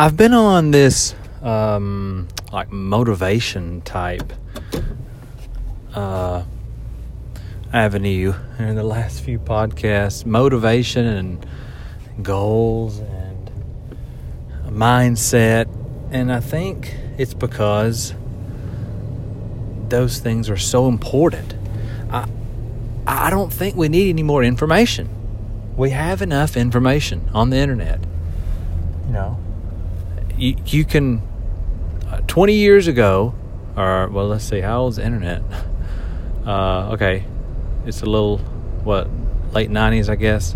I've been on this like motivation type avenue in the last few podcasts, motivation and goals and mindset, and I think it's because those things are so important. I don't think we need any more information. We have enough information on the internet. You know, you can 20 years ago, or well, let's see, how old's the internet? Okay, it's a little, late 90s, I guess.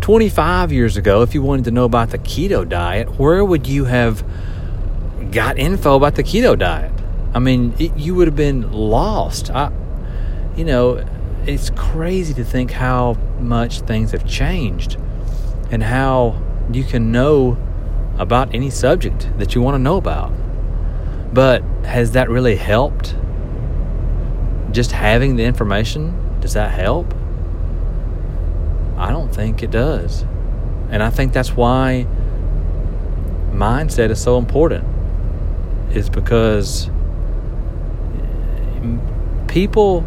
25 years ago, if you wanted to know about the keto diet, where would you have got info about the keto diet? I mean, you would have been lost. You know, it's crazy to think how much things have changed and how you can know about any subject that you want to know about. But has that really helped? Just having the information, does that help? I don't think it does. And I think that's why mindset is so important, is because people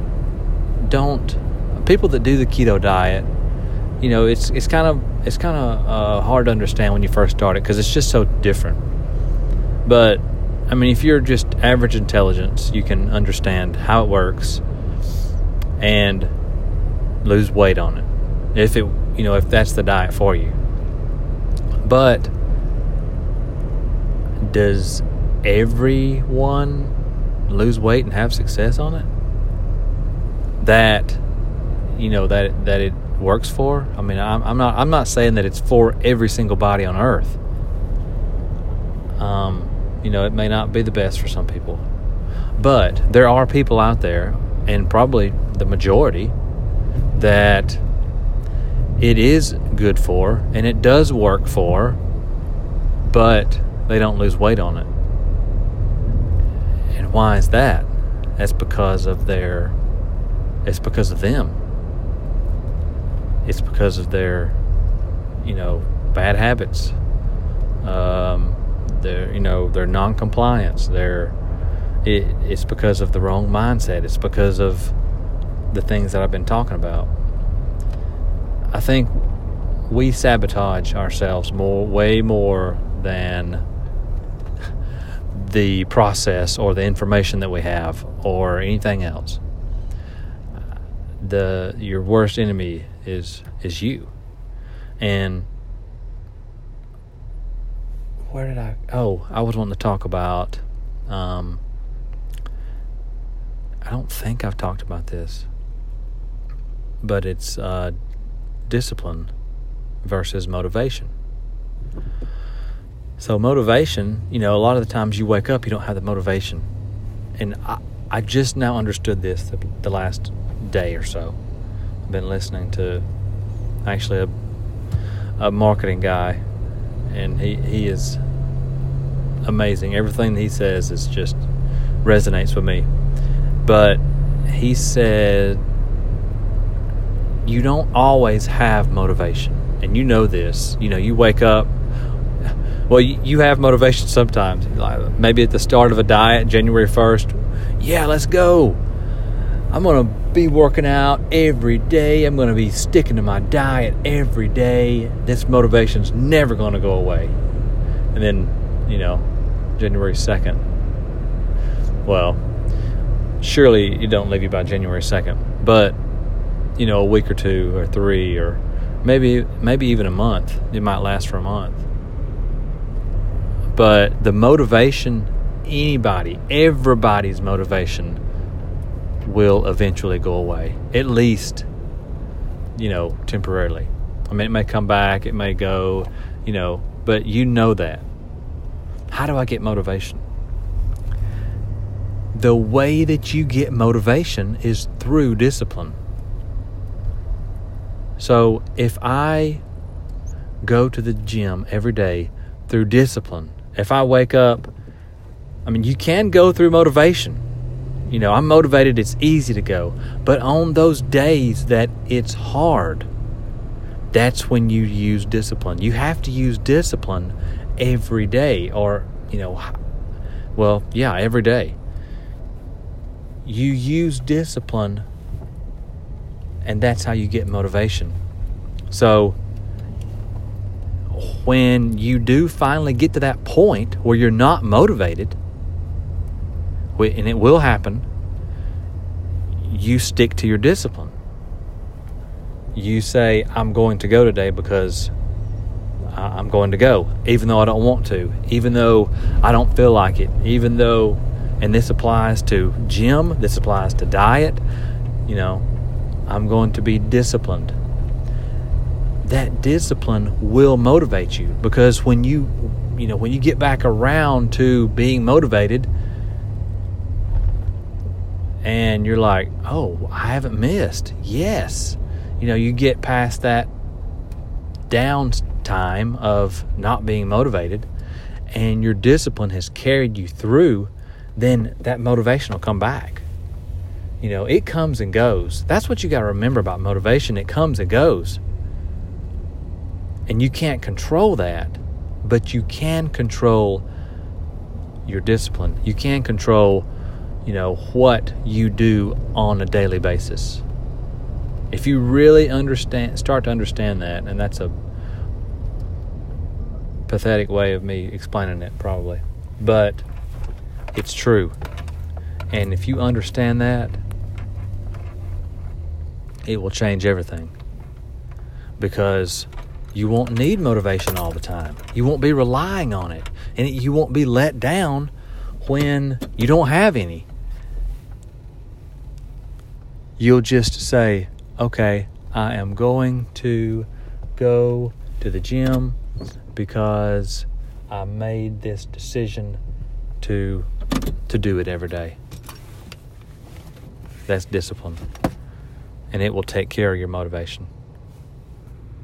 that do the keto diet, you know, it's kind of hard to understand when you first start it because it's just so different. But I mean, if you're just average intelligence, you can understand how it works and lose weight on it. If it, you know, if that's the diet for you. But does everyone lose weight and have success on it? That, you know, that it works for? I mean, I'm not saying that it's for every single body on earth. You know, it may not be the best for some people. But there are people out there, and probably the majority, that it is good for and it does work for, but they don't lose weight on it. And why is that? That's because of their, it's because of them. It's because of their, you know, bad habits. Their, you know, their non-compliance. It's because of the wrong mindset. It's because of the things that I've been talking about. I think we sabotage ourselves way more than the process or the information that we have or anything else. Your worst enemy is you. And I was wanting to talk about, I don't think I've talked about this, but it's discipline versus motivation. So motivation, you know, a lot of the times you wake up, you don't have the motivation. And I just now understood this the last day or so. I've been listening to actually a marketing guy, and he is amazing. Everything he says is just resonates with me. But he said, you don't always have motivation. And you know this. You know, you wake up. Well, you have motivation sometimes. Like maybe at the start of a diet, January 1st. Yeah, let's go. I'm going to be working out every day. I'm going to be sticking to my diet every day. This motivation's never going to go away. And then, you know, January 2nd. Well, surely it don't leave you by January 2nd. But, you know, a week or two or three or maybe even a month. It might last for a month. But the motivation, everybody's motivation will eventually go away, at least, you know, temporarily. I mean, it may come back, it may go, you know, but you know that. How do I get motivation? The way that you get motivation is through discipline. So if I go to the gym every day through discipline, if I wake up, I mean, you can go through motivation. You know, I'm motivated, it's easy to go. But on those days that it's hard, that's when you use discipline. You have to use discipline every day, or, you know, well, yeah, every day. You use discipline, and that's how you get motivation. So when you do finally get to that point where you're not motivated, and it will happen, you stick to your discipline. You say, I'm going to go today because I'm going to go, even though I don't want to, even though I don't feel like it, even though, and this applies to gym, this applies to diet, you know, I'm going to be disciplined. That discipline will motivate you, because when you get back around to being motivated and you're like, oh, I haven't missed. Yes. You know, you get past that downtime of not being motivated, and your discipline has carried you through, then that motivation will come back. You know, it comes and goes. That's what you got to remember about motivation. It comes and goes. And you can't control that, but you can control your discipline. You can control, you know, what you do on a daily basis. If you really start to understand that, and that's a pathetic way of me explaining it probably, but it's true. And if you understand that, it will change everything, because you won't need motivation all the time. You won't be relying on it, and you won't be let down when you don't have any. You'll just say, okay, I am going to go to the gym because I made this decision to do it every day. That's discipline, and it will take care of your motivation.